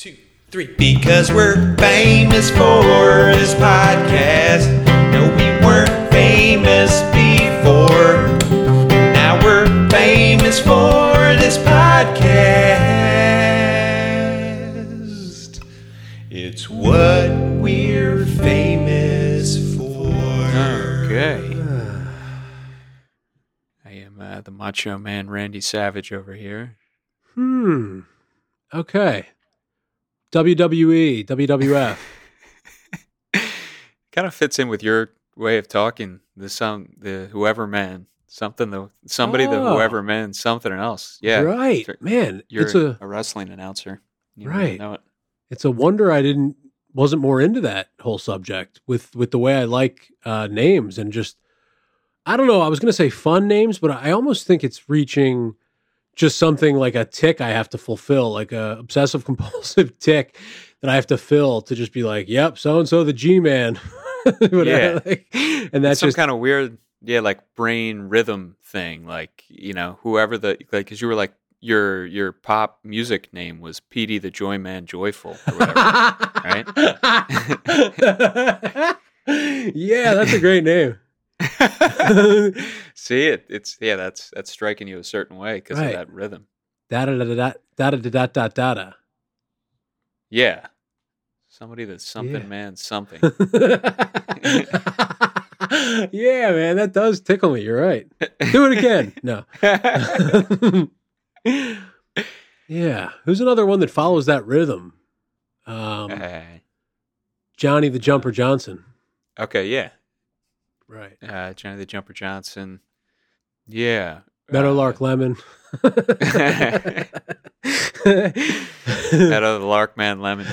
two, three. Because we're famous for this podcast. No, we weren't famous before. Now we're famous for this podcast. It's what we're famous for. Okay. I am the Macho Man Randy Savage over here. Okay. WWE, WWF. Kind of fits in with your way of talking. The whoever man, something, the somebody, the whoever man, something else. Yeah, right, man. You're a wrestling announcer, you right? Know it. It's a wonder I wasn't more into that whole subject with the way I like names and just. I don't know. I was going to say fun names, but I almost think it's reaching. Just something like a tick I have to fulfill, like a obsessive compulsive tick that I have to fill to just be like, yep, so-and-so the G-Man. Yeah. Like, and that's some kind of weird, like brain rhythm thing. Like, whoever because you were like, your pop music name was Petey the Joy Man Joyful or whatever, right? Yeah, that's a great name. See it's that's striking you a certain way because of that rhythm. Yeah, somebody that's something man something. Yeah, man, that does tickle me. You're right. Do it again. No. Yeah, who's another one that follows that rhythm? Johnny the Jumper Johnson. Okay, yeah. Right. Johnny the Jumper Johnson. Yeah. Meadowlark Lemon. Meadowlark Man Lemon.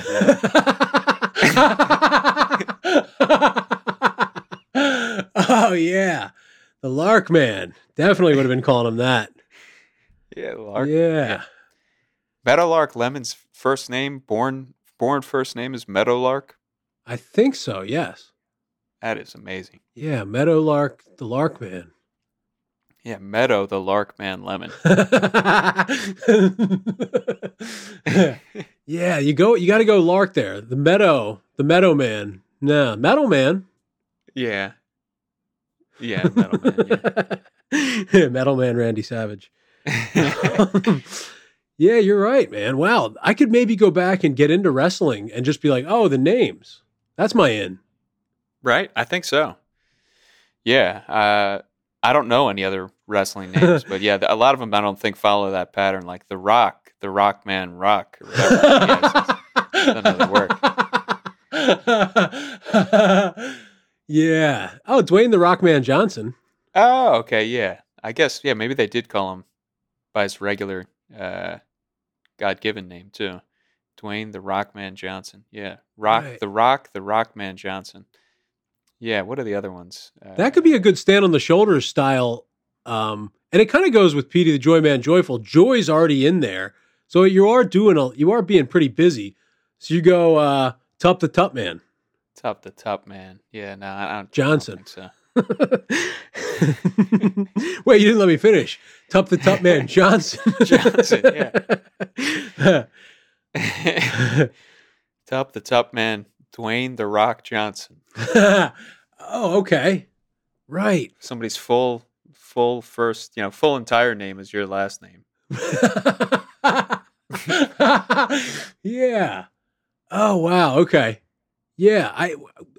Oh, yeah. The Lark Man. Definitely would have been calling him that. Yeah, the Lark. Yeah. Meadowlark Lemon's first name, born first name is Meadowlark? I think so, yes. That is amazing. Yeah, Meadowlark, the Lark Man. Yeah, Meadow, the Lark Man Lemon. Yeah, you got to go Lark there. The Meadow Man. No, Metal Man. Yeah. Yeah, Metal Man. Yeah. Yeah, Metal Man Randy Savage. Yeah, you're right, man. Wow, I could maybe go back and get into wrestling and just be like, oh, the names. That's my in. Right? I think so. Yeah. I don't know any other wrestling names, but yeah, a lot of them I don't think follow that pattern, like the Rock Man Rock, or whatever. Yeah, it's another work. Yeah. Oh, Dwayne the Rock Man Johnson. Oh, okay. Yeah. I guess, yeah, maybe they did call him by his regular God-given name, too. Dwayne the Rock Man Johnson. Yeah. The Rock Man Johnson. Yeah, what are the other ones? That could be a good stand on the shoulders style. And it kind of goes with Petey the Joy Man Joyful. Joy's already in there. So you are being pretty busy. So you go Tup the Tup Man. Tup the Tup Man. Yeah, no, I don't Johnson. I don't think so. Wait, you didn't let me finish. Tup the Tup Man Johnson. Johnson, yeah. Tup the Tup Man. Dwayne the Rock Johnson. Oh, okay. Right. Somebody's full first, full entire name is your last name. Yeah. Oh, wow. Okay. Yeah.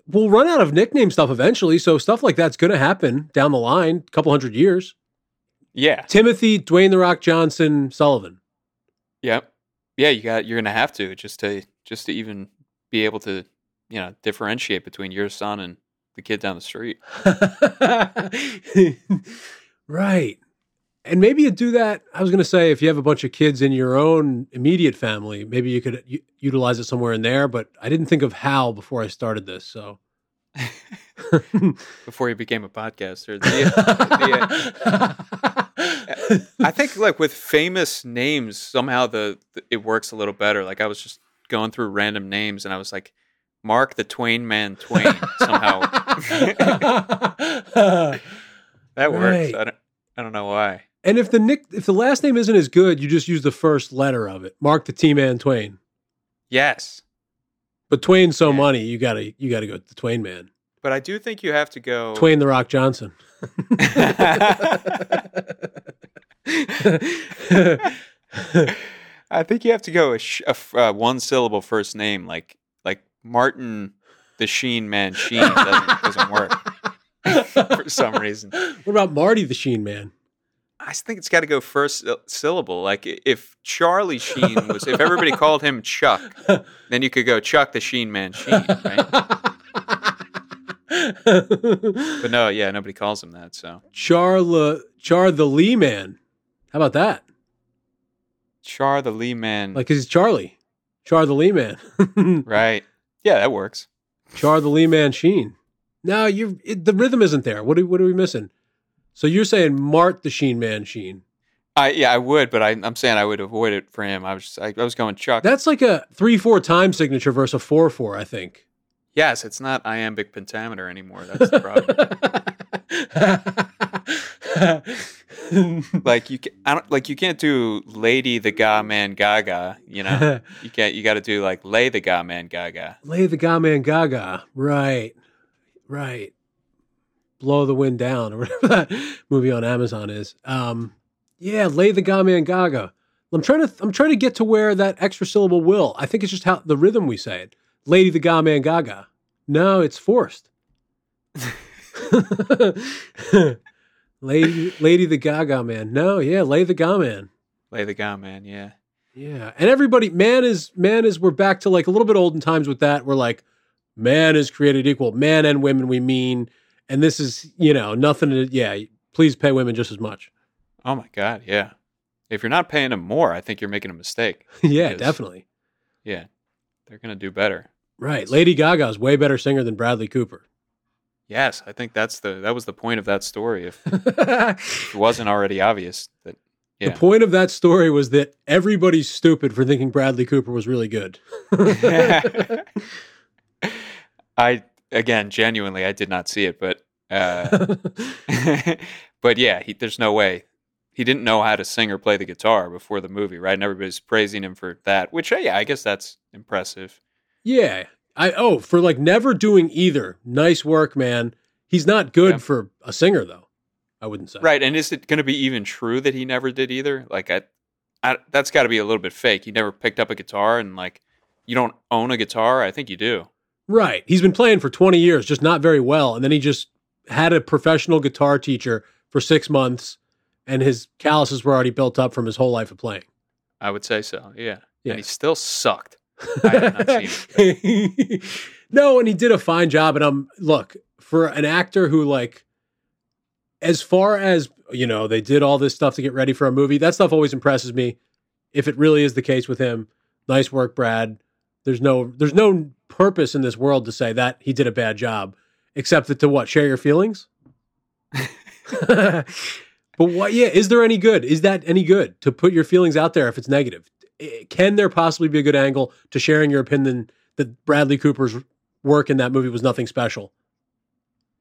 We'll run out of nickname stuff eventually. So stuff like that's going to happen down the line, a couple hundred years. Yeah. Timothy, Dwayne the Rock Johnson, Sullivan. Yep. Yeah. You're going to have to just to even be able to, differentiate between your son and the kid down the street. Right. And maybe you do that. I was going to say, if you have a bunch of kids in your own immediate family, maybe you could utilize it somewhere in there, but I didn't think of how before I started this. So before you became a podcaster, I think like with famous names, somehow it works a little better. Like I was just going through random names and I was like, Mark the Twain Man Twain somehow. That works. Right. I don't know why. And if the last name isn't as good, you just use the first letter of it. Mark the T Man Twain. Yes. But Twain's so money, you gotta go to the Twain man. But I do think you have to go Twain the Rock Johnson. I think you have to go a one syllable first name like Martin the Sheen Man. Sheen doesn't work for some reason. What about Marty the Sheen Man? I think it's got to go first syllable. Like if Charlie Sheen was, if everybody called him Chuck, then you could go Chuck the Sheen Man Sheen, right? But no, yeah, nobody calls him that. So Char the Lee Man. How about that? Char the Lee Man. Like, 'cause he's Charlie. Char the Lee Man. Right. Yeah, that works. Char the Lee Man Sheen. No, the rhythm isn't there. What are we missing? So you're saying Mart the Sheen Man Sheen. I would, but I'm saying I would avoid it for him. I was going Chuck. That's like a 3/4 time signature versus a 4/4, I think. Yes, it's not iambic pentameter anymore. That's the problem. You can't do Lady the Ga Man Gaga. You know, you can't. You got to do like Lay the Ga Man Gaga. Lay the Ga Man Gaga. Right. Blow the Wind Down or whatever that movie on Amazon is. Yeah, Lay the Ga Man Gaga. I'm trying to get to where that extra syllable will. I think it's just how the rhythm we say it. Lady the Ga Man Gaga. No, it's forced. Lady the Gaga Man. No, yeah, Lay the Ga Man. Lay the Ga Man, yeah. Yeah. And everybody, man is we're back to like a little bit olden times with that. We're like, man is created equal. Man and women we mean. And this is, you know, nothing to, yeah, please pay women just as much. Oh my God, yeah. If you're not paying them more, I think you're making a mistake. Yeah, definitely. Yeah. They're going to do better. Right. Lady Gaga's way better singer than Bradley Cooper. Yes, I think that was the point of that story. If it wasn't already obvious. That, yeah. The point of that story was that everybody's stupid for thinking Bradley Cooper was really good. Again, genuinely, I did not see it, but but yeah, there's no way. He didn't know how to sing or play the guitar before the movie, right? And everybody's praising him for that, which, yeah, I guess that's impressive. Yeah. For like never doing either. Nice work, man. He's not good for a singer, though, I wouldn't say. Right, and is it going to be even true that he never did either? Like, that's got to be a little bit fake. He never picked up a guitar, and like, you don't own a guitar? I think you do. Right. He's been playing for 20 years, just not very well, and then he just had a professional guitar teacher for 6 months, and his calluses were already built up from his whole life of playing. I would say so, yeah. And he still sucked. I have not seen it. No, and he did a fine job. And look, for an actor who, like, as far as, you know, they did all this stuff to get ready for a movie, that stuff always impresses me. If it really is the case with him, nice work, Brad. There's no purpose in this world to say that he did a bad job, except that to what? Share your feelings? But what? Yeah, is there any good? Is that any good to put your feelings out there if it's negative? Can there possibly be a good angle to sharing your opinion that Bradley Cooper's work in that movie was nothing special?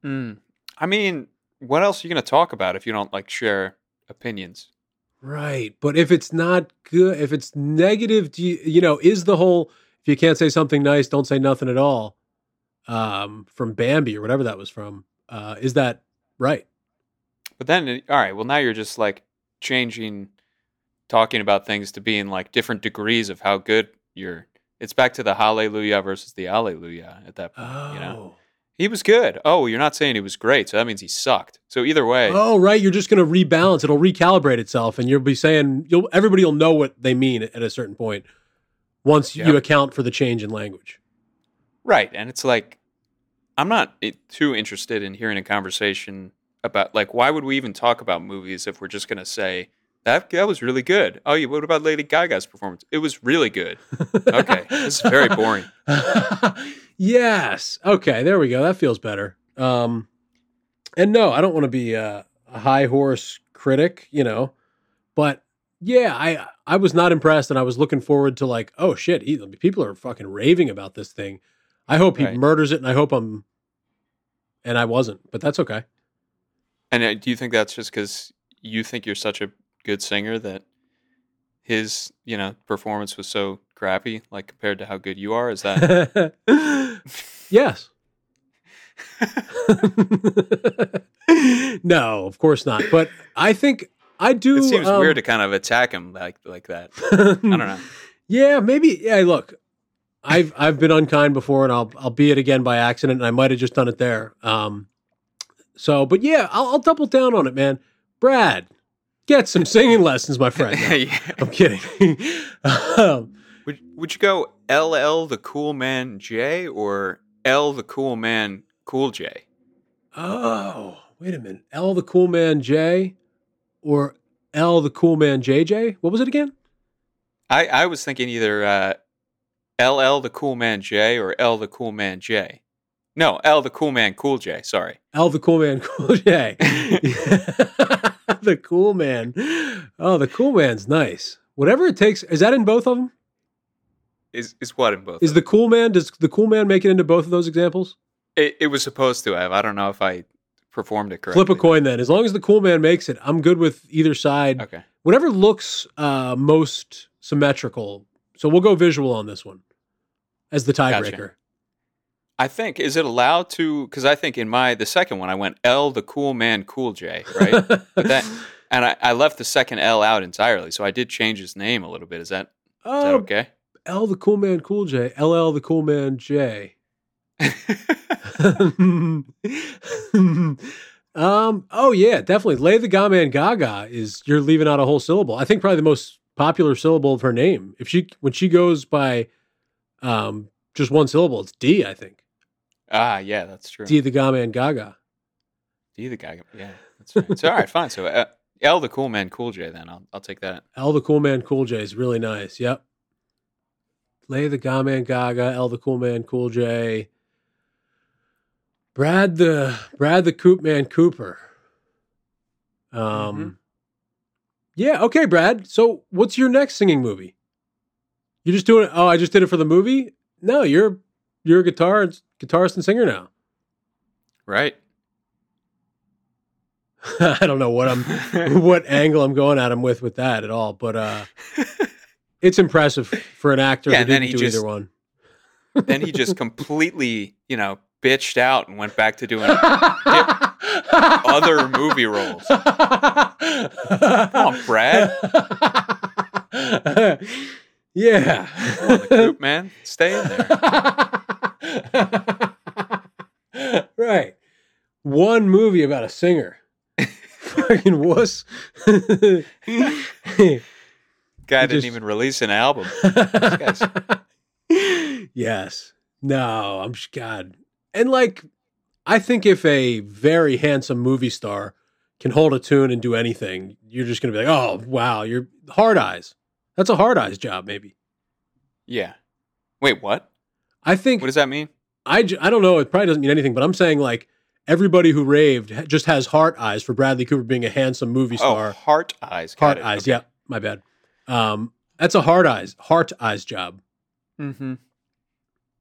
I mean, what else are you going to talk about if you don't like share opinions? Right, but if it's not good, if it's negative, do you know, is the whole if you can't say something nice, don't say nothing at all? From Bambi or whatever that was from, is that right? But then, all right, well, now you're just, like, changing, talking about things to being, like, different degrees of how good you're... It's back to the hallelujah versus the alleluia at that point, you know? He was good. Oh, you're not saying he was great, so that means he sucked. So either way... Oh, right, you're just going to rebalance. It'll recalibrate itself, and you'll be saying... Everybody will know what they mean at a certain point once you account for the change in language. Right, and it's like... I'm not too interested in hearing a conversation... about like why would we even talk about movies if we're just going to say that was really good. Oh, what about Lady Gaga's performance? It was really good. Okay. This is very boring. Yes. Okay, there we go. That feels better. And no, I don't want to be a high horse critic, you know. But yeah, I was not impressed and I was looking forward to like, oh shit, people are fucking raving about this thing. I hope he murders it and I hope I wasn't, but that's okay. And do you think that's just because you think you're such a good singer that his, you know, performance was so crappy, like, compared to how good you are? Is that... Yes. No, of course not. But I think I do... It seems weird to kind of attack him like that. I don't know. Yeah, maybe... Yeah, look, I've been unkind before, and I'll be it again by accident, and I might have just done it there. So, but yeah, I'll double down on it, man. Brad, get some singing lessons, my friend. No, yeah. I'm kidding. Would you go LL the Cool Man J or L the Cool Man Cool J? Oh, wait a minute. L the Cool Man J or L the Cool Man JJ? What was it again? I was thinking either LL the Cool Man J or L the Cool Man J. No, L the Cool Man Cool J, sorry. L the Cool Man Cool J. The Cool Man. Oh, the Cool Man's nice. Whatever it takes. Is that in both of them? Is what in both? Is the Cool Man, does the Cool Man make it into both of those examples? It was supposed to have. I don't know if I performed it correctly. Flip a coin then. As long as the Cool Man makes it, I'm good with either side. Okay. Whatever looks most symmetrical. So we'll go visual on this one as the tiebreaker. Gotcha. I think, is it allowed to, because I think in the second one, I went L, the Cool Man, Cool J, right? But I left the second L out entirely, so I did change his name a little bit. Is that okay? L, the Cool Man, Cool J, LL, the Cool Man, J. Oh, yeah, definitely. Lay the Gaman Gaga is, you're leaving out a whole syllable. I think probably the most popular syllable of her name. When she goes by just one syllable, it's D, I think. Ah, yeah, that's true. D the Gaman Gaga. D the Gaga. Yeah, that's right. So, all right, fine. So L the Cool Man Cool J then. I'll take that. L the Cool Man Cool J is really nice. Yep. Lay the Gaman Gaga, L the Cool Man Cool J. Brad the Coop Man Cooper. Mm-hmm. Yeah, okay, Brad. So what's your next singing movie? You're just doing it. Oh, I just did it for the movie? No, you're a guitarist and singer now. Right. I don't know what angle I'm going at him with that at all, but it's impressive for an actor who didn't do either one. Then he just completely, bitched out and went back to doing other movie roles. Come on, Brad. Yeah. Come on, the Coop Man. Stay in there. Right. One movie about a singer. Fucking wuss. Guy didn't even release an album. Yes. No, I'm just, God. And I think if a very handsome movie star can hold a tune and do anything, you're just going to be like, oh, wow, you're hard eyes. That's a hard eyes job, maybe. Yeah. Wait, what? I think. What does that mean? I don't know. It probably doesn't mean anything, but I'm saying everybody who raved just has heart eyes for Bradley Cooper being a handsome movie star. Oh, heart eyes. Heart eyes. Okay. Yeah, my bad. That's a heart eyes job. Mm-hmm.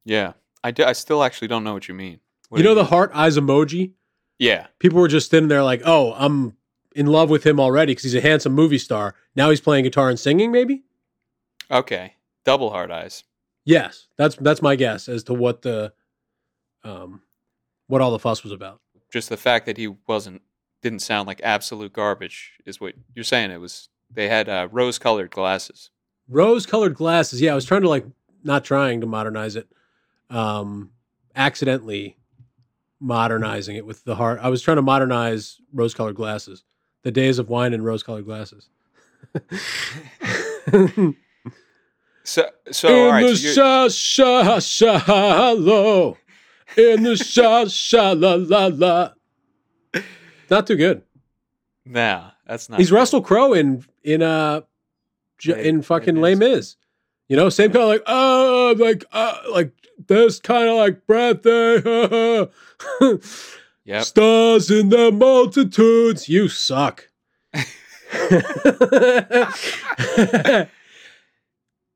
Yeah. I still actually don't know what you mean. What you know the heart eyes emoji? Yeah. People were just sitting there like, oh, I'm in love with him already because he's a handsome movie star. Now he's playing guitar and singing, maybe? Okay. Double heart eyes. Yes. That's my guess as to what the what all the fuss was about. Just the fact that he didn't sound like absolute garbage is what you're saying. It was, they had rose-colored glasses. Rose-colored glasses. Yeah, I was trying to not trying to modernize it. Accidentally modernizing it with the heart. I was trying to modernize rose-colored glasses. The days of wine and rose-colored glasses. In all right, the shallow, in the shalala. Not too good. Nah, that's not. He's good. Russell Crowe in fucking Les Mis. Same kind of this kind of breath there. Yep. Stars in the multitudes. You suck.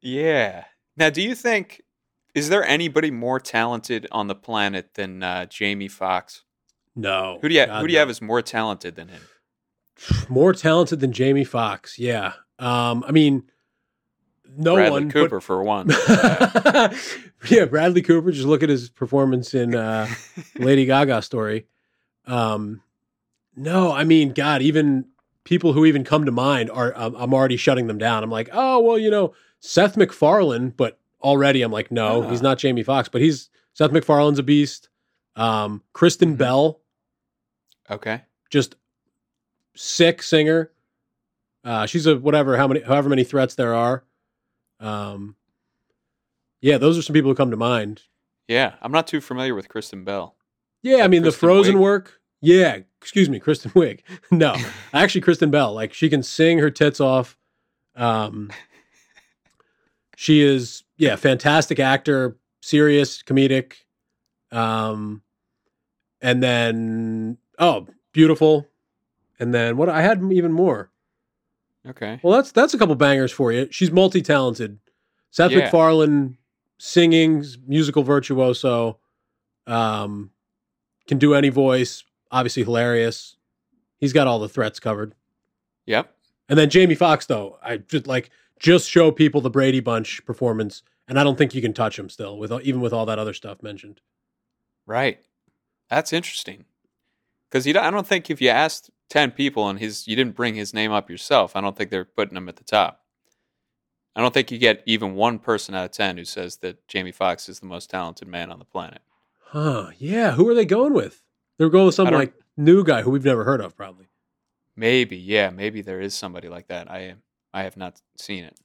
Yeah. Now, do you think, is there anybody more talented on the planet than Jamie Foxx? No. Who do you have is more talented than him? More talented than Jamie Foxx, yeah. I mean, no Bradley one. Bradley Cooper, but, for one. Yeah, Bradley Cooper. Just look at his performance in Lady Gaga Story. No, I mean, God, even people who even come to mind are, I'm already shutting them down. I'm like, oh, well, you know, Seth MacFarlane, but already I'm like, no, he's not Jamie Foxx, but he's, Seth MacFarlane's a beast. Kristen Bell. Okay. Just sick singer. She's a whatever, however many threats there are. Yeah, those are some people who come to mind. Yeah, I'm not too familiar with Kristen Bell. Yeah, like I mean, Kristen the Frozen Wig. Work. Yeah, excuse me, Kristen Wig. No, actually, Kristen Bell. Like, she can sing her tits off. She is, yeah, fantastic actor, serious, comedic. And then, oh, beautiful. And then what? I had even more. Okay. Well, that's a couple bangers for you. She's multi-talented. Seth MacFarlane, singing, musical virtuoso, can do any voice, obviously hilarious. He's got all the threats covered. Yep. And then Jamie Foxx, though, I just like just show people the Brady Bunch performance, and I don't think you can touch him still, with even with all that other stuff mentioned. Right. That's interesting. Because I don't think if you asked 10 people and you didn't bring his name up yourself, I don't think they're putting him at the top. I don't think you get even one person out of 10 who says that Jamie Foxx is the most talented man on the planet. Huh, yeah. Who are they going with? They're going with some like new guy who we've never heard of, probably. Maybe, yeah. Maybe there is somebody like that. I have not seen it.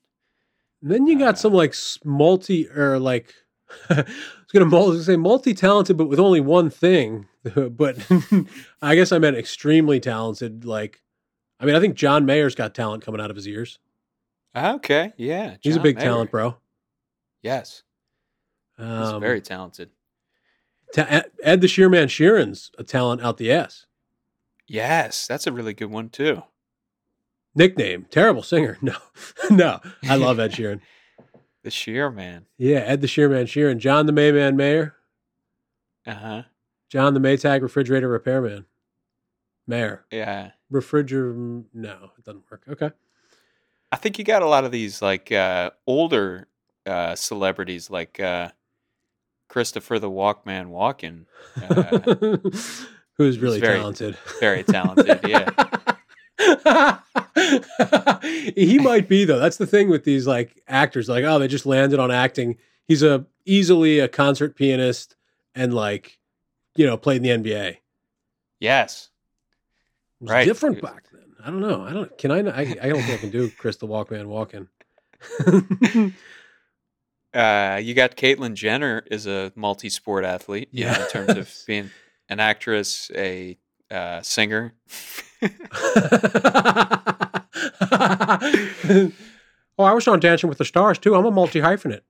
And then you got some like multi-talented, but with only one thing. But I guess I meant extremely talented. Like, I mean, I think John Mayer's got talent coming out of his ears. Okay, yeah. John He's a big Mayer. Talent, bro. Yes. He's very talented. Ed the Sheeran Sheeran's a talent out the ass. Yes, that's a really good one, too. Nickname, terrible singer. No, no, I love Ed Sheeran. The Sheer Man. Yeah, Ed the Sheer Man Sheeran. John the Mayman Mayer. Uh-huh. John the Maytag Refrigerator Repairman. Mayer. Yeah. No, it doesn't work. Okay. I think you got a lot of these like older celebrities like Christopher the Walkman Walken. Who's really talented. Very talented, yeah. He might be, though. That's the thing with these like actors, like, oh, they just landed on acting. He's easily a concert pianist and like, you know, played in the NBA. Yes. It was different back then. I don't know. I don't think I can do Chris the Walkman Walken. You got Caitlyn Jenner is a multi-sport athlete, yeah, in terms of being an actress, a singer. Oh, I was on Dancing with the Stars too. I'm a multi-hyphenate.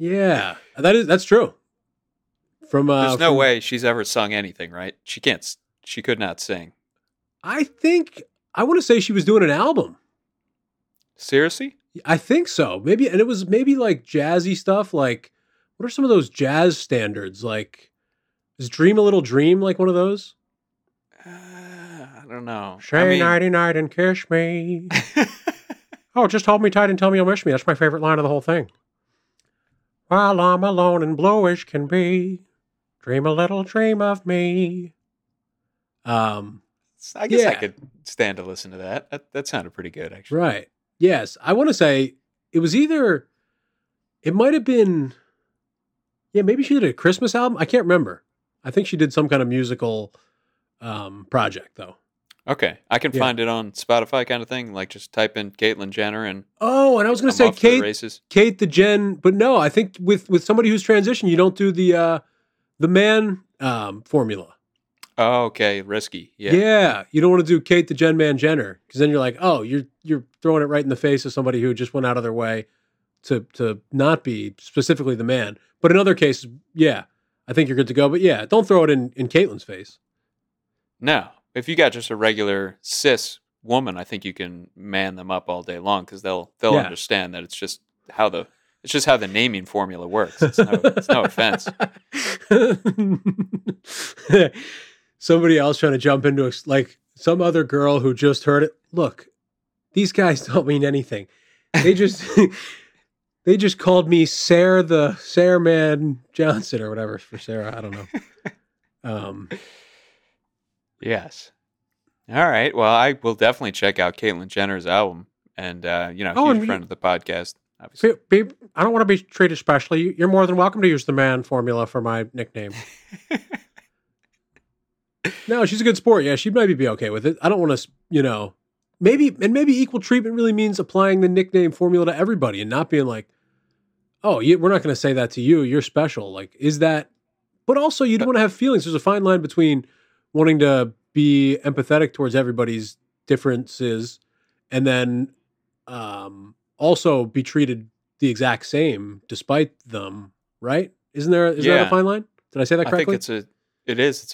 Yeah, that's true. There's no way she's ever sung anything, right? She could not sing. I think I want to say she was doing an album. Seriously? I think so. Maybe, and it was maybe like jazzy stuff. Like, what are some of those jazz standards? Like, is "Dream a Little Dream" like one of those? I don't know. Say nighty night and kiss me. Oh, just hold me tight and tell me you'll miss me. That's my favorite line of the whole thing. While I'm alone and bluish can be, dream a little dream of me. I guess I could stand to listen to that. That sounded pretty good, actually. Right. Yes. I want to say it was either, it might have been, yeah, maybe she did a Christmas album. I can't remember. I think she did some kind of musical project, though. Okay, I can find it on Spotify, kind of thing. Like, just type in Caitlyn Jenner and I was going to say Kate the Jen, but no, I think with somebody who's transitioned, you don't do the man formula. Oh, okay, risky. Yeah, yeah, you don't want to do Kate the Jen Man Jenner, because then you're like, oh, you're throwing it right in the face of somebody who just went out of their way to not be specifically the man. But in other cases, yeah, I think you're good to go. But yeah, don't throw it in Caitlyn's face. No. If you got just a regular cis woman, I think you can man them up all day long, because they'll understand that it's just how the naming formula works. It's no offense. Somebody else trying to jump into some other girl who just heard it. Look, These guys don't mean anything. They just they just called me Sarah the Sarah Man Johnson or whatever for Sarah. I don't know. Yes. All right. Well, I will definitely check out Caitlyn Jenner's album, and huge friend of the podcast. Obviously, I don't want to be treated specially. You're more than welcome to use the man formula for my nickname. No, she's a good sport. Yeah, she'd maybe be okay with it. I don't want to, maybe equal treatment really means applying the nickname formula to everybody and not being like, oh, we're not going to say that to you. You're special. Like, but also you'd want to have feelings. There's a fine line between wanting to be empathetic towards everybody's differences and then also be treated the exact same despite them, right? Isn't there a fine line? Did I say that correctly? I think it's a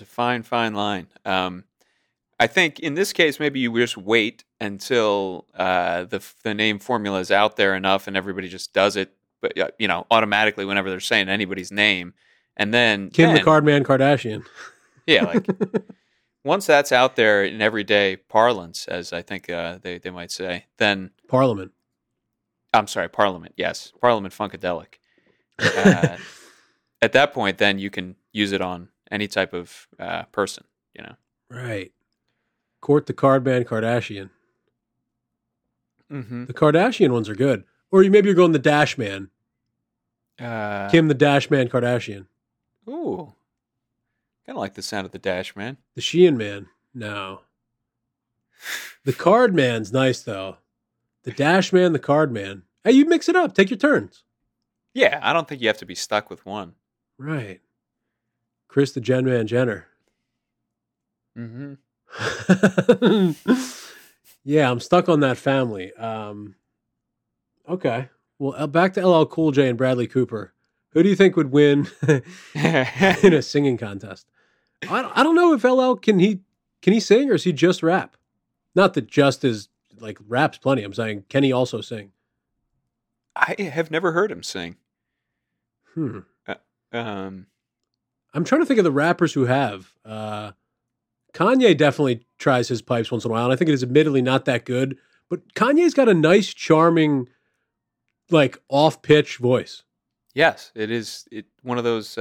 fine line. I think in this case, maybe you just wait until the name formula is out there enough and everybody just does it, but automatically whenever they're saying anybody's name, and then Kim the Cardman Kardashian. Yeah, like once that's out there in everyday parlance, as I think they might say, then Parliament. I'm sorry, Parliament. Yes, Parliament Funkadelic. At that point, then you can use it on any type of person, Right. Court the Cardman Kardashian. Mm-hmm. The Kardashian ones are good. Or maybe you're going the Dash Man. Kim the Dash Man Kardashian. Ooh. Kind of like the sound of the Dash Man. The Sheehan Man. No. The Cardman's nice, though. The Dash Man, the Cardman. Hey, you mix it up. Take your turns. Yeah, I don't think you have to be stuck with one. Right. Chris the Gen Man Jenner. Mm-hmm. Yeah, I'm stuck on that family. Okay. Well, back to LL Cool J and Bradley Cooper. Who do you think would win in a singing contest? I don't know if LL can he sing, or is he just rap? Not that just is like rap's plenty. I'm saying, can he also sing? I have never heard him sing. I'm trying to think of the rappers who have. Kanye definitely tries his pipes once in a while, and I think it is admittedly not that good, but Kanye's got a nice, charming, like, off-pitch voice. Yes, it is one of those,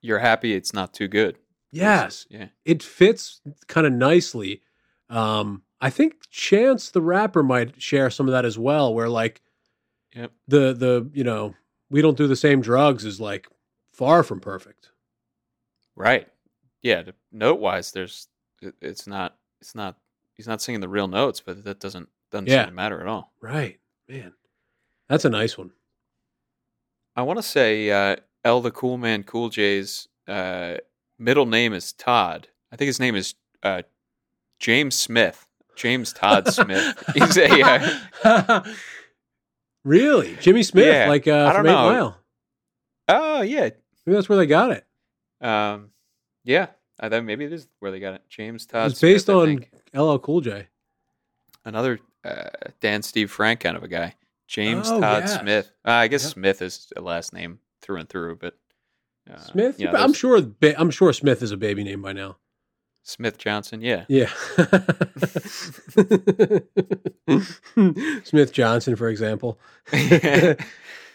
you're happy it's not too good. Yes, it fits kind of nicely. I think Chance the Rapper might share some of that as well, where, like, the we don't do the same drugs is, like, far from perfect. Right. Yeah, note-wise, he's not singing the real notes, but that doesn't seem to matter at all. Right, man. That's a nice one. I want to say L the Cool Man Cool J's middle name is Todd. I think his name is James Smith. James Todd Smith. He's a really? Jimmy Smith, from 8 Mile. Oh, yeah. Maybe that's where they got it. Yeah, maybe this is where they got it. James Todd. It's based on LL Cool J. Another Dan Steve Frank kind of a guy. James Todd Smith. I guess Smith is a last name through and through, but Smith. Yeah, I'm sure Smith is a baby name by now. Smith Johnson. Yeah. Yeah. Smith Johnson, for example.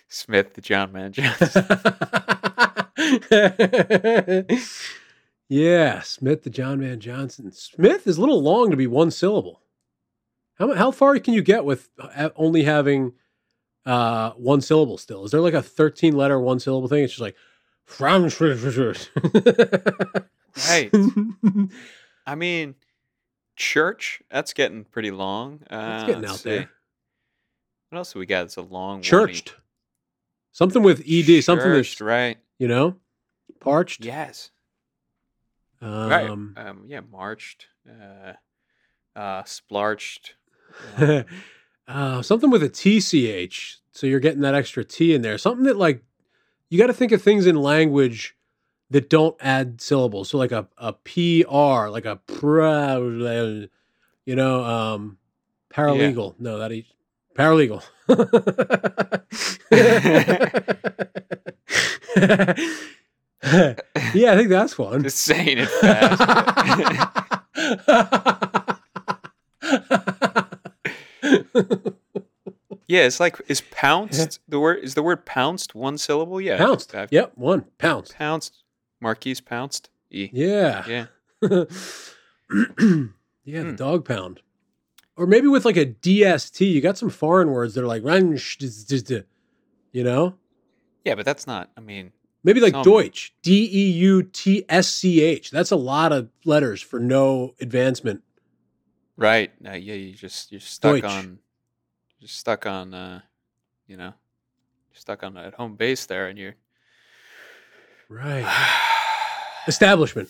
Smith the John Man Johnson. Yeah, Smith the John Man Johnson. Smith is a little long to be one syllable. How far can you get with only having one syllable still? Is there like a 13-letter one-syllable thing? It's just like, right. I mean, church, that's getting pretty long. It's getting out there. What else do we got? It's a long Churched. One. Something with ED. Churched, something that's... Right. Parched. Yes. Right. Marched. Splarched. Something with a TCH. So you're getting that extra T in there. Something that, like, you got to think of things in language that don't add syllables. So like a PR, like a paralegal. Yeah. No, paralegal. Yeah, I think that's one. Just saying it fast. Yeah, it's like, is pounced the word? Is the word pounced one syllable? Yeah, pounced. Yep, one pounced. Pounced. Marquise pounced. E. Yeah, yeah, yeah. The dog pound, or maybe with like a DST. You got some foreign words that are like, you know. Yeah, but that's not. I mean, maybe like Deutsch, DEUTSCH. That's a lot of letters for no advancement. Right. Yeah, you're stuck on stuck on at home base there, and you're right. Establishment.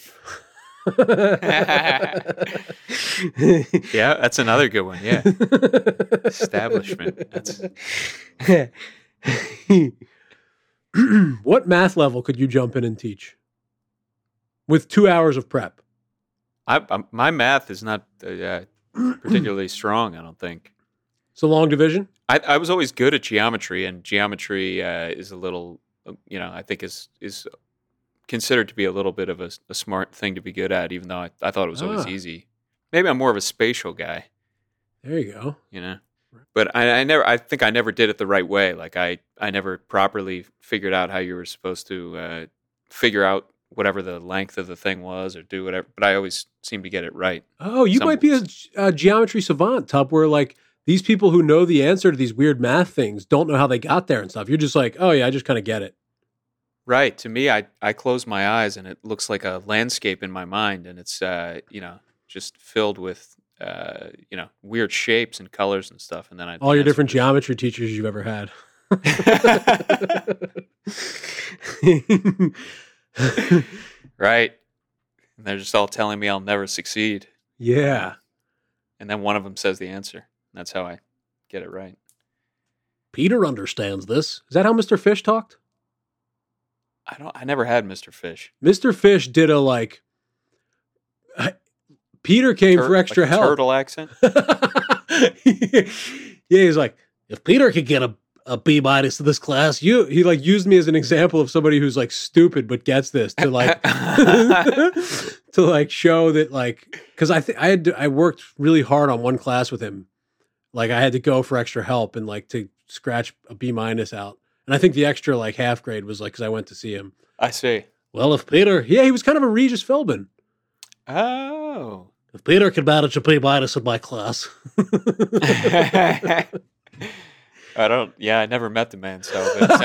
Yeah, that's another good one. Yeah. Establishment. That's What math level could you jump in and teach with 2 hours of prep? My math is not particularly strong, I don't think. So long division? I was always good at geometry, and geometry is a little, I think is considered to be a little bit of a smart thing to be good at, even though I thought it was always easy. Maybe I'm more of a spatial guy. There you go. But I think I never did it the right way. Like I never properly figured out how you were supposed to figure out whatever the length of the thing was or do whatever. But I always seem to get it right. Oh, you might be a geometry savant, Tub, where like these people who know the answer to these weird math things don't know how they got there and stuff. You're just like, oh yeah, I just kind of get it. Right. To me, I close my eyes and it looks like a landscape in my mind. And it's, just filled with, weird shapes and colors and stuff. And then all your different geometry teachers you've ever had. Right. And they're just all telling me I'll never succeed. Yeah. And then one of them says the answer. That's how I get it right. Peter understands this. Is that how Mr. Fish talked? I never had Mr. Fish. Mr. Fish did a like Peter came for extra help. Turtle accent. Yeah, he's like, if Peter could get a B- to this class, he like used me as an example of somebody who's like stupid but gets this to like to like show that like because I worked really hard on one class with him, like I had to go for extra help and like to scratch a B- out, and I think the extra like half grade was like because I went to see him. I see. Well, if Peter, he was kind of a Regis Philbin. Oh, if Peter could manage a B- in my class. I don't. Yeah, I never met the man, so but it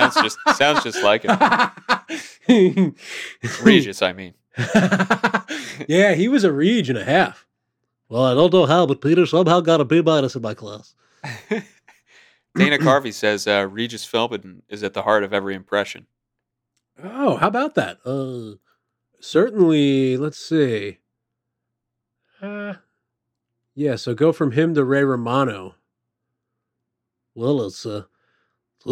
sounds just like it. Regis, I mean. Yeah, he was a reg and a half. Well, I don't know how, but Peter somehow got a B- in my class. Dana Carvey says Regis Philbin is at the heart of every impression. Oh, how about that? Certainly. Let's see. Yeah. So go from him to Ray Romano. Well, it's, who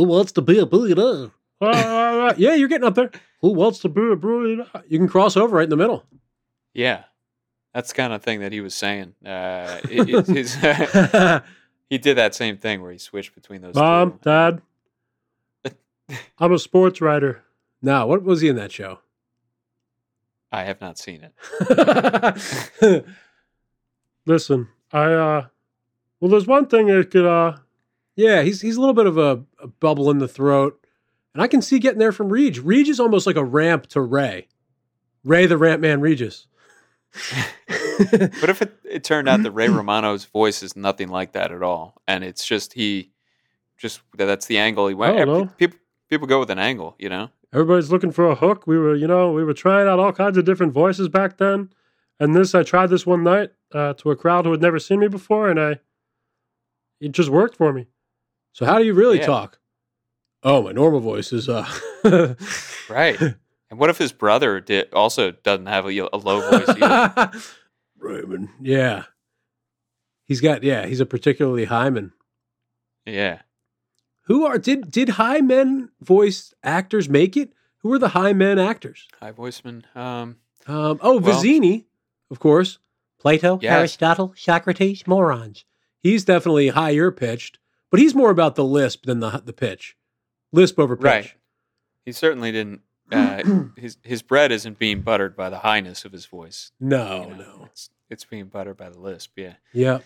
wants to be a billionaire? Yeah, you're getting up there. Who wants to be a billionaire? You can cross over right in the middle. Yeah. That's the kind of thing that he was saying. He did that same thing where he switched between those Mom, two. Dad, I'm a sports writer. Now, what was he in that show? I have not seen it. Listen, there's one thing that could, yeah, he's a little bit of a bubble in the throat. And I can see getting there from Reg. Reg is almost like a ramp to Ray. Ray the Ramp Man Regis. But if it turned out that Ray Romano's voice is nothing like that at all. And it's just that's the angle he went. People go with an angle, Everybody's looking for a hook. We were trying out all kinds of different voices back then. And I tried this one night to a crowd who had never seen me before, and it just worked for me. So how do you really talk? Oh, my normal voice is right. And what if his brother doesn't have a low voice either? Raymond. Yeah. He's a particularly high man. Yeah. Did high men voice actors make it? Who were the high men actors? High voicemen. Vizzini, of course. Plato, yes. Aristotle, Socrates, morons. He's definitely higher pitched, but he's more about the lisp than the pitch. Lisp over pitch. Right. He certainly didn't. His bread isn't being buttered by the highness of his voice. No, no. It's being buttered by the lisp, yeah. Yeah.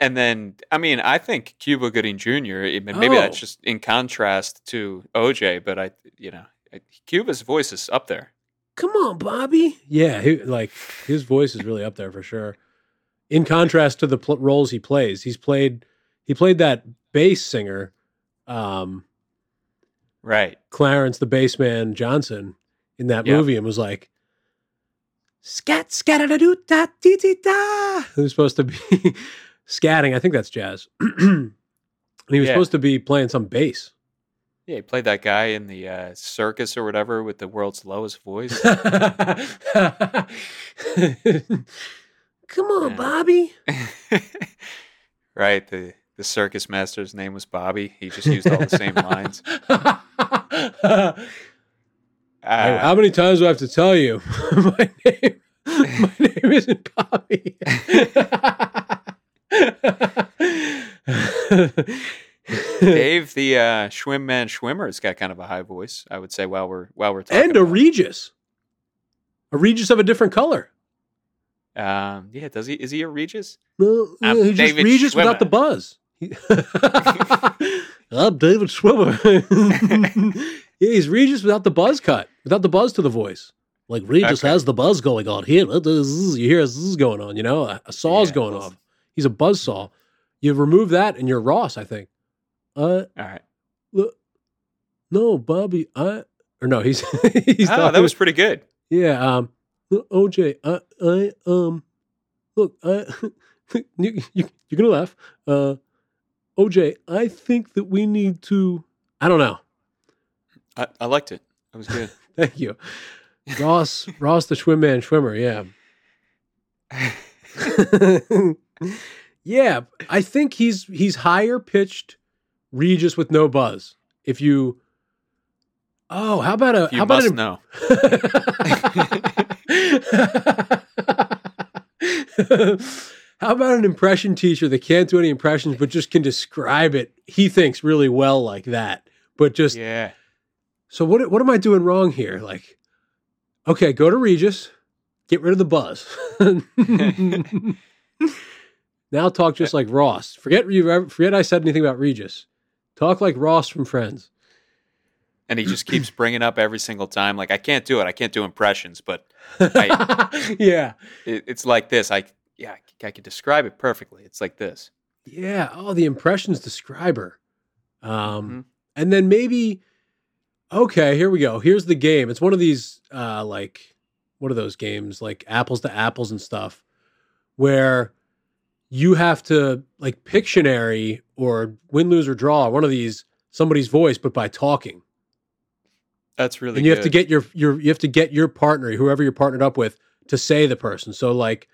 And then, I mean, I think Cuba Gooding Jr., maybe that's just in contrast to OJ, but Cuba's voice is up there. Come on, Bobby. Yeah, his voice is really up there for sure. In contrast to the roles he plays, he played that bass singer, right? Clarence the Bassman Johnson in that movie, and was like, scat, scatadadoo, da, dee, dee, da. Who's supposed to be scatting? I think that's jazz. And he was supposed to be playing some bass. Yeah, he played that guy in the circus or whatever with the world's lowest voice. Come on, Bobby. Right. The circus master's name was Bobby. He just used all the same lines. How many times do I have to tell you? My name isn't Bobby. Dave, the Schwim Man Schwimmer has got kind of a high voice, I would say, while we're talking. And a Regis. A Regis of a different color. Is he a Regis? Well, he's just Regis Schwimmer without the buzz. I'm David Schwimmer. He's Regis without the buzz cut, without the buzz to the voice. Like Regis has the buzz going on here. You hear this going on, a saw's going off. He's a buzz saw. You remove that and you're Ross, I think. All right. No, Bobby. He's. That was pretty good. Yeah. OJ, you're gonna laugh. OJ, I think that we need to. I don't know. I liked it. That was good. Thank you, Ross. Ross the Schwim Man Schwimmer. Yeah. Yeah, I think he's higher pitched. Regis with no buzz. If you, how about a? If you how must about know. How about an impression teacher that can't do any impressions, but just can describe it? He thinks really well like that, but just So what am I doing wrong here? Like, okay, go to Regis, get rid of the buzz. Now talk just like Ross. Forget I said anything about Regis. Talk like Ross from Friends. And he just keeps bringing up every single time, like, I can't do it. I can't do impressions, but it's like this. I could describe it perfectly. It's like this. Yeah. Oh, the impressions describer. And then maybe, here we go. Here's the game. It's one of these, what are those games? Like apples to apples and stuff where you have to, like, Pictionary or win, lose, or draw, one of these, somebody's voice, but by talking. That's really good. And you have to get your partner, whoever you're partnered up with, to say the person. So, like,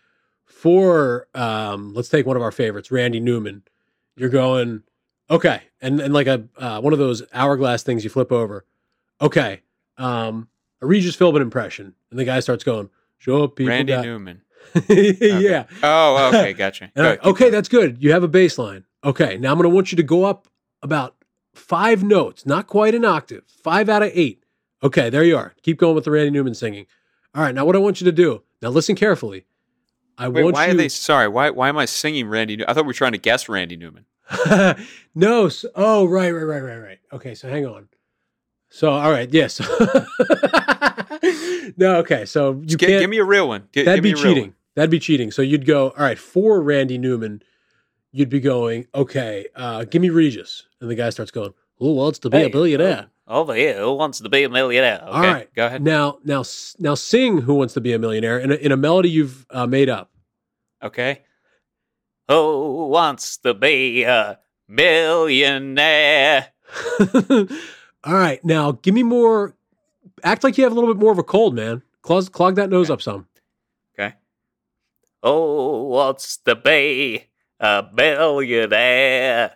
for, let's take one of our favorites, Randy Newman. You're going, okay. And like a one of those hourglass things you flip over. Okay. A Regis Philbin impression. And the guy starts going, show people Randy Newman. Yeah. Oh, okay. Gotcha. Okay. That's good. You have a bass line. Okay. Now I'm going to want you to go up about 5 notes, not quite an octave, 5 out of 8. Okay. There you are. Keep going with the Randy Newman singing. All right. Now what I want you to do, now listen carefully. Why am I singing Randy Newman? I thought we were trying to guess Randy Newman. No. So, right. Okay. So hang on. So, all right. Yes. No. Okay. So you can't, give me a real one. That'd be cheating. That'd be cheating. So you'd go, all right, for Randy Newman, you'd be going, okay, give me Regis. And the guy starts going, who wants to be a billionaire? Over here. Who wants to be a millionaire? Okay, all right. Go ahead. Now sing Who Wants to Be a Millionaire in a melody you've made up. Okay. Who wants to be a millionaire? All right. Now give me more. Act like you have a little bit more of a cold, man. Clog that nose up some. Okay. Oh, wants to be a millionaire.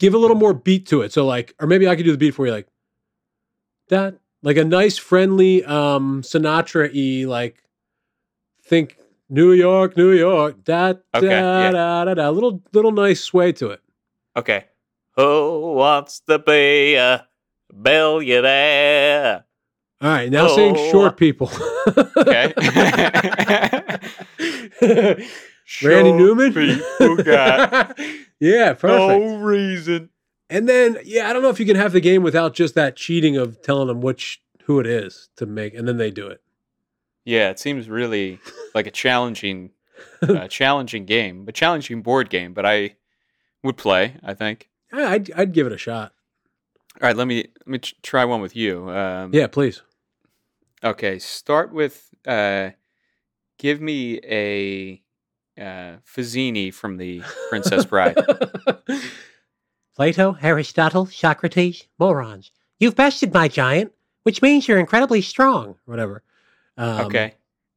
Give a little more beat to it. So, like, or maybe I could do the beat for you, like that, like a nice, friendly, Sinatra-y, like, think New York, New York, da da da da da. Little nice sway to it. Okay. Who wants to be a billionaire? All right, now saying short people. Okay. Randy Newman? People got yeah, perfect. No reason. And then, yeah, I don't know if you can have the game without just that cheating of telling them who it is to make, and then they do it. Yeah, it seems really like a challenging board game. But I would play. I think I'd give it a shot. All right, let me try one with you. Yeah, please. Okay, start with give me a Vizzini from the Princess Bride. Plato, Aristotle, Socrates, morons. You've bested my giant, which means you're incredibly strong. Whatever. Okay.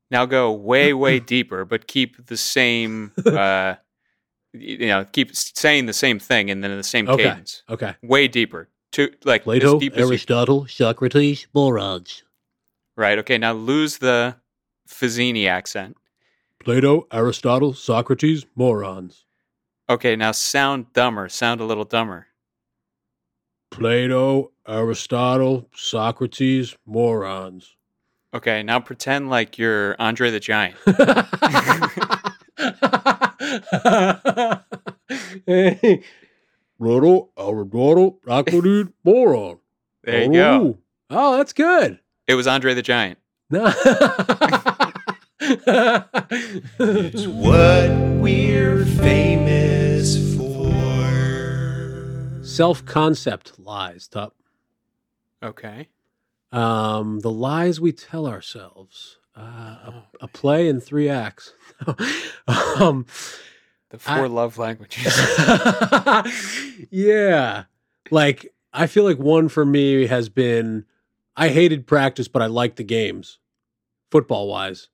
Now go way, way deeper, but keep the same, keep saying the same thing and then in the same cadence. Okay. Way deeper. To, like, Plato, deep Aristotle, Socrates, morons. Right. Okay. Now lose the Vizzini accent. Plato, Aristotle, Socrates, morons. Okay, now sound dumber. Sound a little dumber. Plato, Aristotle, Socrates, morons. Okay, now pretend like you're Andre the Giant. Plato, Aristotle, Socrates, moron. There you go. Oh, that's good. It was Andre the Giant. No. It's what we're famous for. Self-concept lies, Tup. Okay. The lies we tell ourselves. A play in 3 acts. The 4 love languages. Yeah. Like, I feel like one for me has been, I hated practice, but I liked the games, football-wise.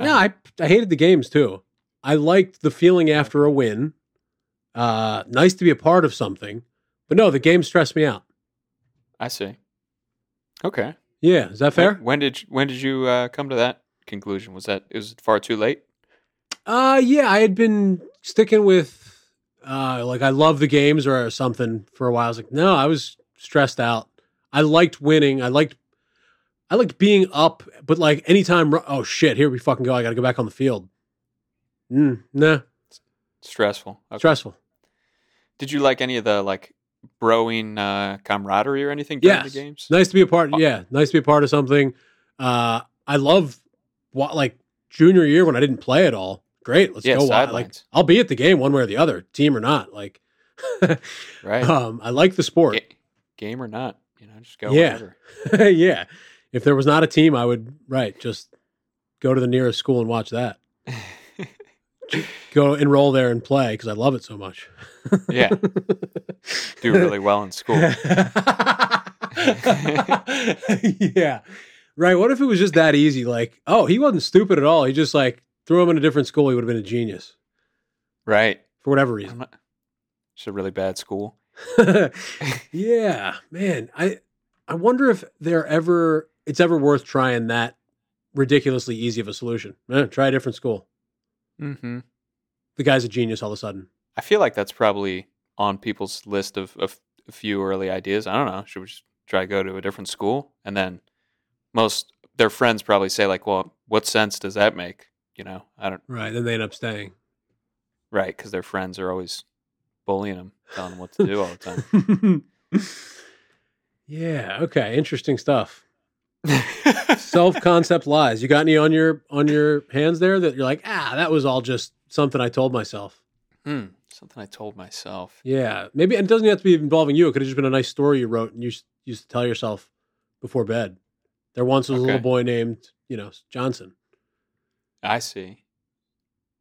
No, I hated the games too. I liked the feeling after a win. Nice to be a part of something, but no, the game stressed me out. I see. Okay. Yeah, is that fair? When did you come to that conclusion? Was it far too late? Yeah, I had been sticking with like I love the games or something for a while. I was like, no, I was stressed out. I liked winning. I liked being up, but like anytime, oh shit, here we fucking go. I got to go back on the field. Nah. Stressful. Okay. Stressful. Did you like any of the like broing camaraderie or anything during the games? Nice to be a part. Oh. Yeah. Nice to be a part of something. I love like junior year when I didn't play at all. Great. Let's go. Like, I'll be at the game one way or the other, team or not. Like, right. I like the sport. Game or not, you know, just go. Yeah. Whatever. Yeah. If there was not a team, I would, just go to the nearest school and watch that. Go enroll there and play because I love it so much. Yeah. Do really well in school. Yeah. Right. What if it was just that easy? Like, oh, he wasn't stupid at all. He just like threw him in a different school. He would have been a genius. Right. For whatever reason. It's a really bad school. Yeah, man. I wonder if it's ever worth trying that ridiculously easy of a solution. Try a different school. Mm-hmm. The guy's a genius all of a sudden. I feel like that's probably on people's list of a few early ideas. I don't know. Should we just try to go to a different school? And then most their friends probably say like, well, what sense does that make? You know, I don't. Right. Then they end up staying. Right. Because their friends are always bullying them, telling them what to do all the time. Yeah. Okay. Interesting stuff. Self-concept lies. You got any on your hands there that you're like, that was all just something I told myself. Something I told myself. Yeah. Maybe, and it doesn't have to be involving you. It could have just been a nice story you wrote and you used to tell yourself before bed. There once was a little boy named, Johnson. I see.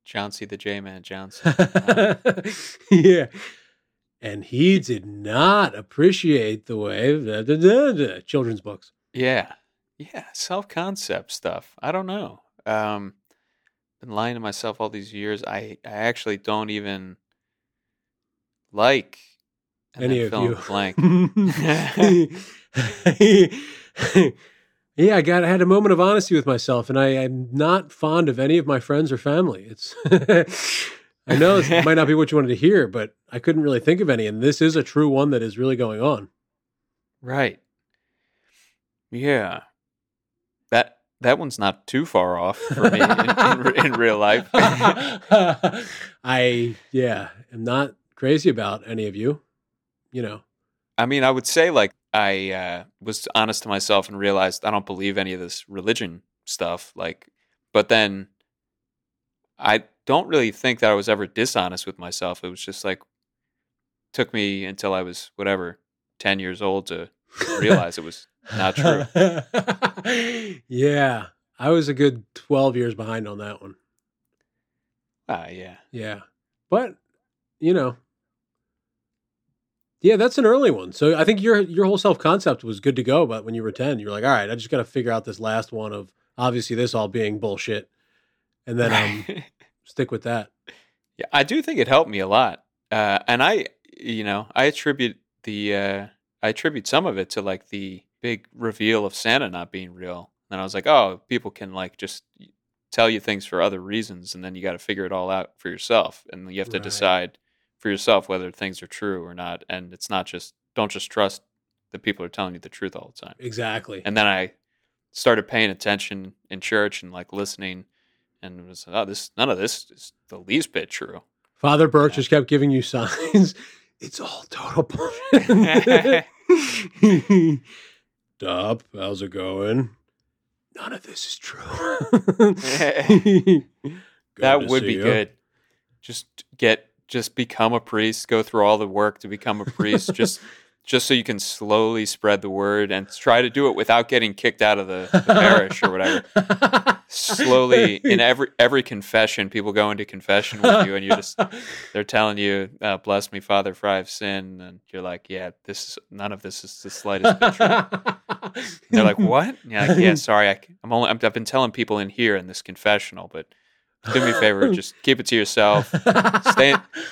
John C. the J-Man Johnson. Yeah. And he did not appreciate the way children's books. Yeah. Yeah. Self-concept stuff. I don't know. Been lying to myself all these years. I actually don't even like any of you. Blank. Yeah, I had a moment of honesty with myself, and I am not fond of any of my friends or family. It's I know it might not be what you wanted to hear, but I couldn't really think of any, and this is a true one that is really going on. Right. Yeah. That That one's not too far off for me in real life. I am not crazy about any of you, you know. I mean, I would say, like, I was honest to myself and realized I don't believe any of this religion stuff. Like, but then I don't really think that I was ever dishonest with myself. It was just like, took me until I was, 10 years old to realize it was not true. Yeah. I was a good 12 years behind on that one. Yeah. Yeah. But, yeah, that's an early one. So I think your whole self-concept was good to go, but when you were 10, you were like, all right, I just got to figure out this last one of obviously this all being bullshit. And then stick with that. Yeah, I do think it helped me a lot. And I attribute some of it to like the big reveal of Santa not being real. And I was like, oh, people can like just tell you things for other reasons, and then you got to figure it all out for yourself, and you have to decide for yourself whether things are true or not. And it's not just, don't just trust that people are telling you the truth all the time. Exactly. And then I started paying attention in church and like listening, and it was none of this is the least bit true. Father Burke just kept giving you signs. It's all total bullshit. Dub, how's it going? None of this is true. That would be good. Just become a priest. Go through all the work to become a priest. Just so you can slowly spread the word and try to do it without getting kicked out of the parish or whatever. Slowly, in every confession, people go into confession with you, and they're telling you, bless me, Father, for I have sinned. And you're like, yeah, none of this is the slightest bit true. And they're like, what? And you're like, yeah, sorry, I've been telling people in here in this confessional, but do me a favor, just keep it to yourself.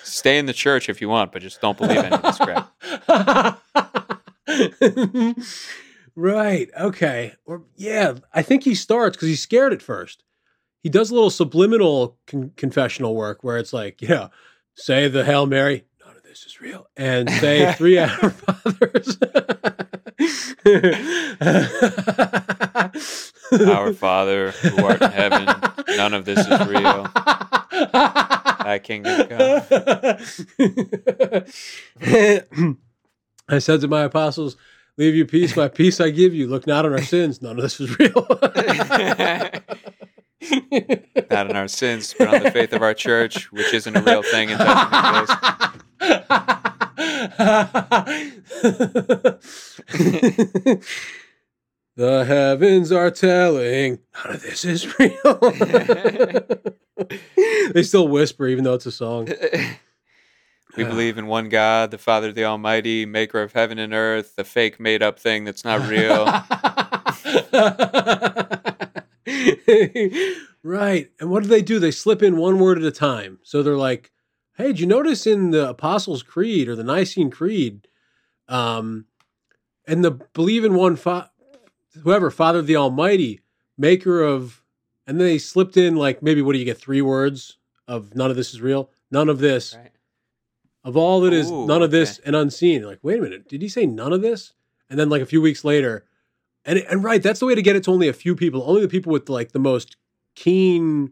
Stay in the church if you want, but just don't believe any of this crap. Right. Okay. Or yeah, I think he starts because he's scared at first. He does a little subliminal confessional work where it's like, say the Hail Mary. None of this is real, and say 3 Our Fathers. Our Father who art in heaven, none of this is real. Thy kingdom come. I said to my apostles, leave you peace, my peace I give you. Look not on our sins, none of this is real. Not on our sins, but on the faith of our church, which isn't a real thing in time and place. The heavens are telling, none of this is real. They still whisper, even though it's a song. We believe in one God, the Father, the Almighty, maker of heaven and earth, the fake made-up thing that's not real. Right. And what do? They slip in one word at a time. So they're like, hey, did you notice in the Apostles' Creed or the Nicene Creed, and the believe in one Father the Almighty, maker of, and they slipped in like maybe, what do you get, 3 words of none of this is real? None of this. Right. Of all that is, none of this and unseen. You're like, wait a minute, did he say none of this? And then like a few weeks later, and right, that's the way to get it to only a few people. Only the people with like the most keen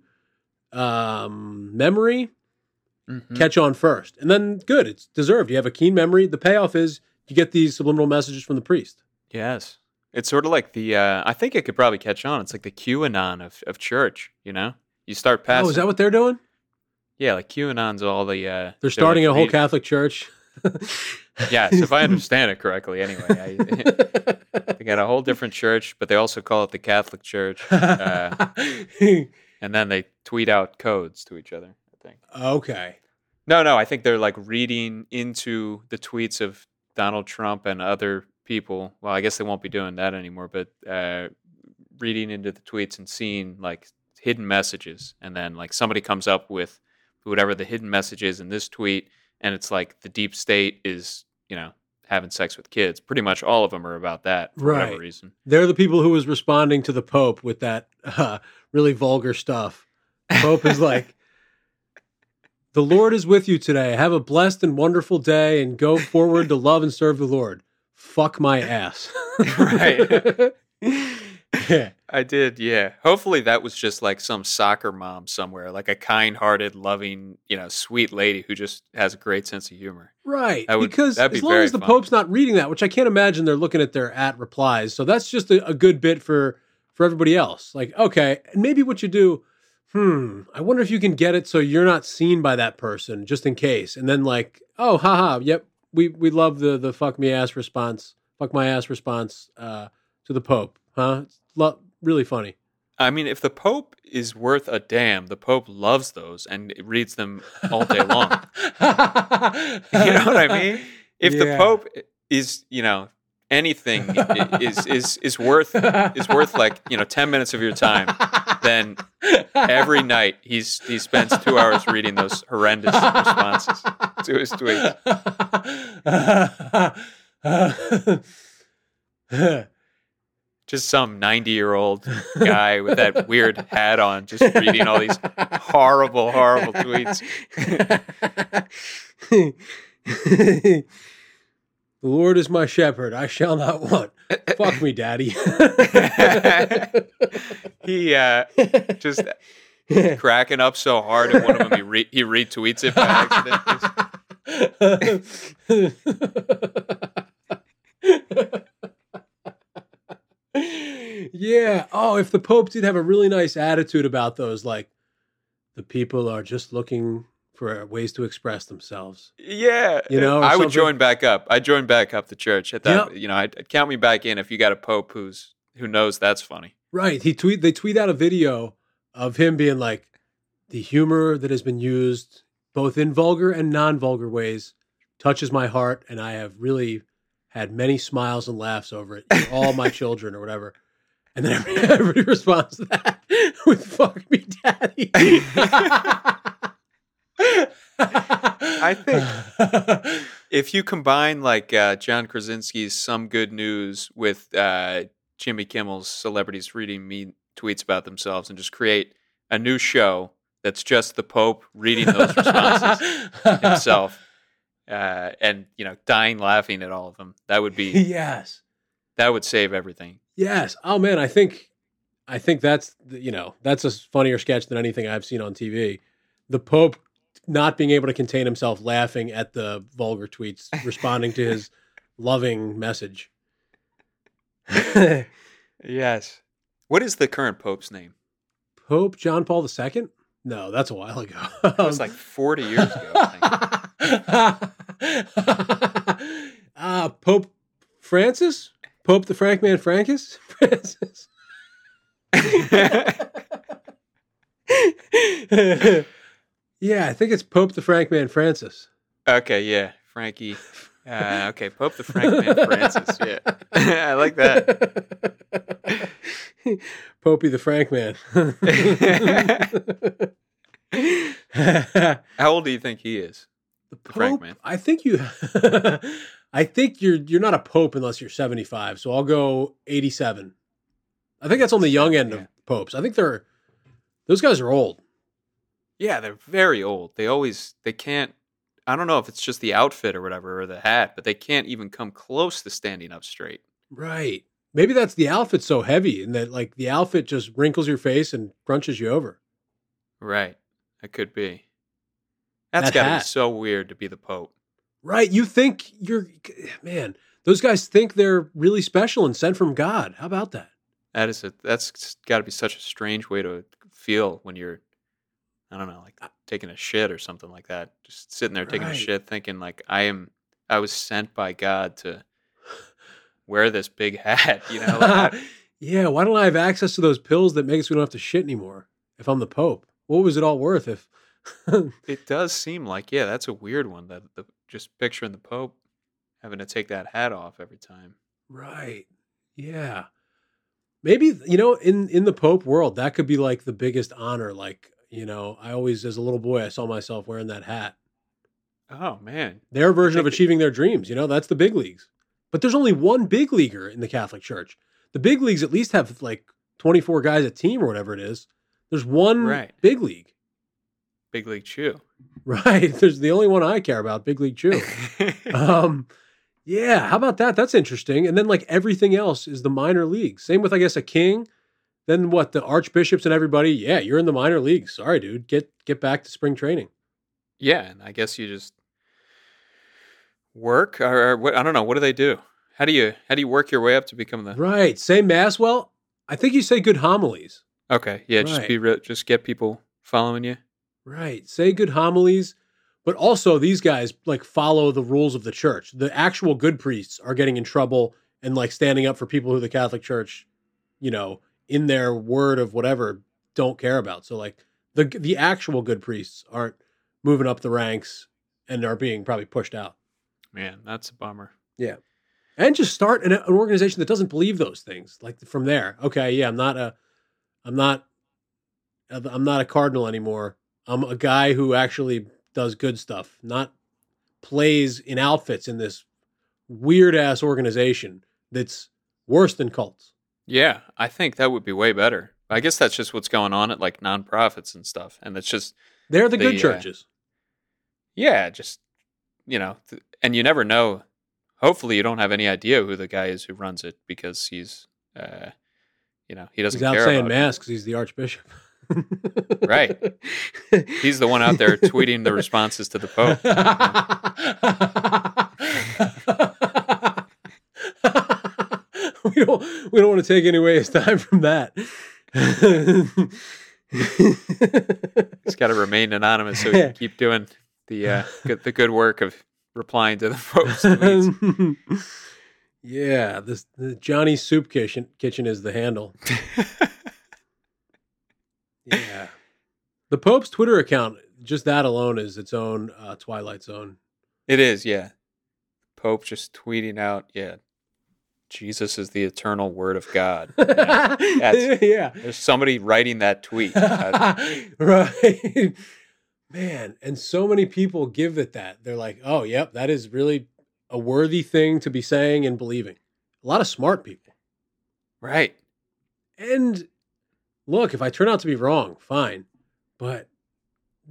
memory catch on first. And then good, it's deserved. You have a keen memory. The payoff is you get these subliminal messages from the priest. Yes. It's sort of like the, I think it could probably catch on. It's like the QAnon of church, You start passing. Oh, is that what they're doing? Yeah, like QAnon's all the... they're starting a whole Catholic church. Yes, if I understand it correctly, anyway. They got a whole different church, but they also call it the Catholic Church. And then they tweet out codes to each other, I think. Okay. No, I think they're like reading into the tweets of Donald Trump and other people. Well, I guess they won't be doing that anymore, but reading into the tweets and seeing like hidden messages. And then like somebody comes up with whatever the hidden message is in this tweet, and it's like the deep state is, having sex with kids. Pretty much all of them are about that for whatever reason. They're the people who was responding to the Pope with that really vulgar stuff. The Pope is like, the Lord is with you today. Have a blessed and wonderful day and go forward to love and serve the Lord. Fuck my ass. Right. Yeah. I did, yeah. Hopefully that was just like some soccer mom somewhere, like a kind-hearted, loving, sweet lady who just has a great sense of humor. Right, because as long as the Pope's not reading that, which I can't imagine they're looking at their at replies, so that's just a good bit for everybody else. Like, okay, and maybe what you do, I wonder if you can get it so you're not seen by that person, just in case. And then like, oh, haha, yep, we love the fuck my ass response to the Pope, huh? It's really funny. I mean, if the Pope is worth a damn, the Pope loves those and reads them all day long. You know what I mean? If the Pope is, anything is worth like 10 minutes of your time, then every night he spends 2 hours reading those horrendous responses to his tweets. Just some 90-year-old guy with that weird hat on, just reading all these horrible, horrible tweets. The Lord is my shepherd; I shall not want. Fuck me, Daddy. He just cracking up so hard at one of them. He retweets it by accident. Yeah. Oh, if the Pope did have a really nice attitude about those, like, the people are just looking for ways to express themselves. Yeah. I would join back up. I'd join back up the church at that. Yep. I'd count me back in if you got a Pope who knows that's funny. Right. They tweet out a video of him being like, the humor that has been used both in vulgar and non-vulgar ways touches my heart, and I have really had many smiles and laughs over it. You're all my children or whatever. And then everybody responds to that with "fuck me, Daddy." I think if you combine like John Krasinski's "Some Good News" with Jimmy Kimmel's "Celebrities Reading Mean Tweets About Themselves" and just create a new show that's just the Pope reading those responses himself and dying laughing at all of them, that would be that would save everything. Yes. Oh man, I think that's that's a funnier sketch than anything I've seen on TV. The Pope not being able to contain himself, laughing at the vulgar tweets, responding to his loving message. Yes. What is the current Pope's name? Pope John Paul II? No, that's a while ago. It was like 40 years ago, I think. Pope Francis? Pope the Frank Man Francis? Yeah, I think it's Pope the Frank Man Francis. Okay, yeah, Frankie. Okay, Pope the Frank Man Francis, yeah. I like that. Popey the Frank Man. How old do you think he is? The Pope, Frank Man. I think you... I think you're not a pope unless you're 75, so I'll go 87. I think that's on the young end of popes. I think those guys are old. Yeah, they're very old. They can't, I don't know if it's just the outfit or whatever, or the hat, but they can't even come close to standing up straight. Right. Maybe that's the outfit's so heavy and that like the outfit just wrinkles your face and crunches you over. Right. That could be. That's gotta be so weird to be the pope. Right, you think those guys think they're really special and sent from God. How about that? That's got to be such a strange way to feel when you're, I don't know, like taking a shit or something like that. Just sitting there taking a shit thinking like, I was sent by God to wear this big hat, Like, yeah, why don't I have access to those pills that make us we don't have to shit anymore if I'm the Pope? What was it all worth if... It does seem like, yeah, that's a weird one, that the just picturing the Pope having to take that hat off every time. Right. Yeah. Maybe, in the Pope world, that could be like the biggest honor. Like, I always, as a little boy, I saw myself wearing that hat. Oh, man. Their version of achieving their dreams, that's the big leagues. But there's only one big leaguer in the Catholic Church. The big leagues at least have like 24 guys a team or whatever it is. There's one big league. Big League Chew. Right. There's the only one I care about, Big League Chew. Yeah. How about that? That's interesting. And then like everything else is the minor league. Same with, I guess, a king Then what, the archbishops and everybody, yeah, you're in the minor leagues. Sorry, dude. Get back to spring training. Yeah, and I guess you just work or what, I don't know, what do they do? How do you work your way up to become the right? Say mass. Well, I think you say good homilies. Okay, yeah, right. Just get people following you. Right. Say good homilies, but also these guys like follow the rules of the church. The actual good priests are getting in trouble and like standing up for people who the Catholic Church, you know, in their word of whatever, don't care about. So like the actual good priests aren't moving up the ranks and are being probably pushed out. Man, that's a bummer. Yeah. And just start an organization that doesn't believe those things. Like from there, okay, yeah, I'm not a cardinal anymore. I'm a guy who actually does good stuff, not plays in outfits in this weird ass organization that's worse than cults. Yeah, I think that would be way better. I guess that's just what's going on at like nonprofits and stuff, and it's just they're the good churches. Yeah, just you know, and you never know. Hopefully, you don't have any idea who the guy is who runs it because he's, you know, he doesn't care about it. He's out saying mass because he's the archbishop. Right. He's the one out there tweeting the responses to the Pope. We don't want to take any way his time from that. He's got to remain anonymous so he can keep doing the good work of replying to the folks. Yeah, the Johnny Soup Kitchen is the handle. Yeah. The Pope's Twitter account, just that alone is its own Twilight Zone. It is, yeah. Pope just tweeting out, yeah, Jesus is the eternal word of God. You know, yeah. There's somebody writing that tweet. Right. Man, and so many people give it that. They're like, oh, yep, that is really a worthy thing to be saying and believing. A lot of smart people. Right. And look, if I turn out to be wrong, fine. But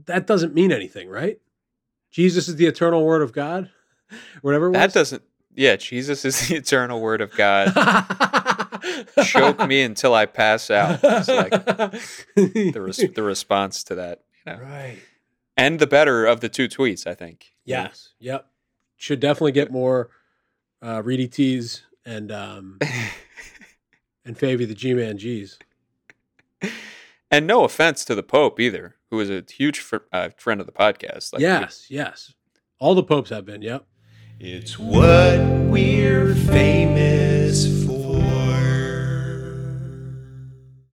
that doesn't mean anything, right? Jesus is the eternal word of God? Whatever it was. That doesn't, yeah, Jesus is the eternal word of God. Choke me until I pass out. It's like the response to that. You know. Right. And the better of the two tweets, I think. Yes. Yeah. Yep. Should definitely get more Reedy T's and Favy the G-Man G's. And no offense to the Pope either, who is a huge friend of the podcast. Like yes. All the popes have been. Yep. It's what we're famous for.